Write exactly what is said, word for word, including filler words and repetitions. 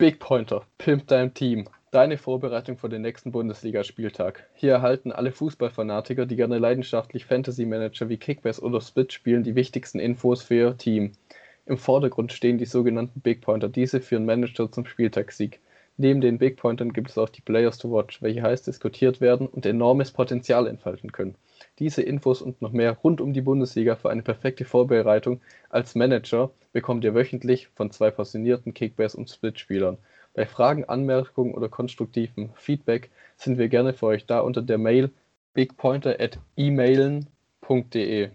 BigPointer, pimp dein Team. Deine Vorbereitung für den nächsten Bundesligaspieltag. Hier erhalten alle Fußballfanatiker, die gerne leidenschaftlich Fantasy-Manager wie Kickbase oder Split spielen, die wichtigsten Infos für ihr Team. Im Vordergrund stehen die sogenannten BigPointer, diese führen Manager zum Spieltagssieg. Neben den BigPointern gibt es auch die Players to Watch, welche heiß diskutiert werden und enormes Potenzial entfalten können. Diese Infos und noch mehr rund um die Bundesliga für eine perfekte Vorbereitung als Manager bekommt ihr wöchentlich von zwei passionierten Kickbase- und Split-Spielern. Bei Fragen, Anmerkungen oder konstruktivem Feedback sind wir gerne für euch da unter der Mail bigpointer at emailen punkt de.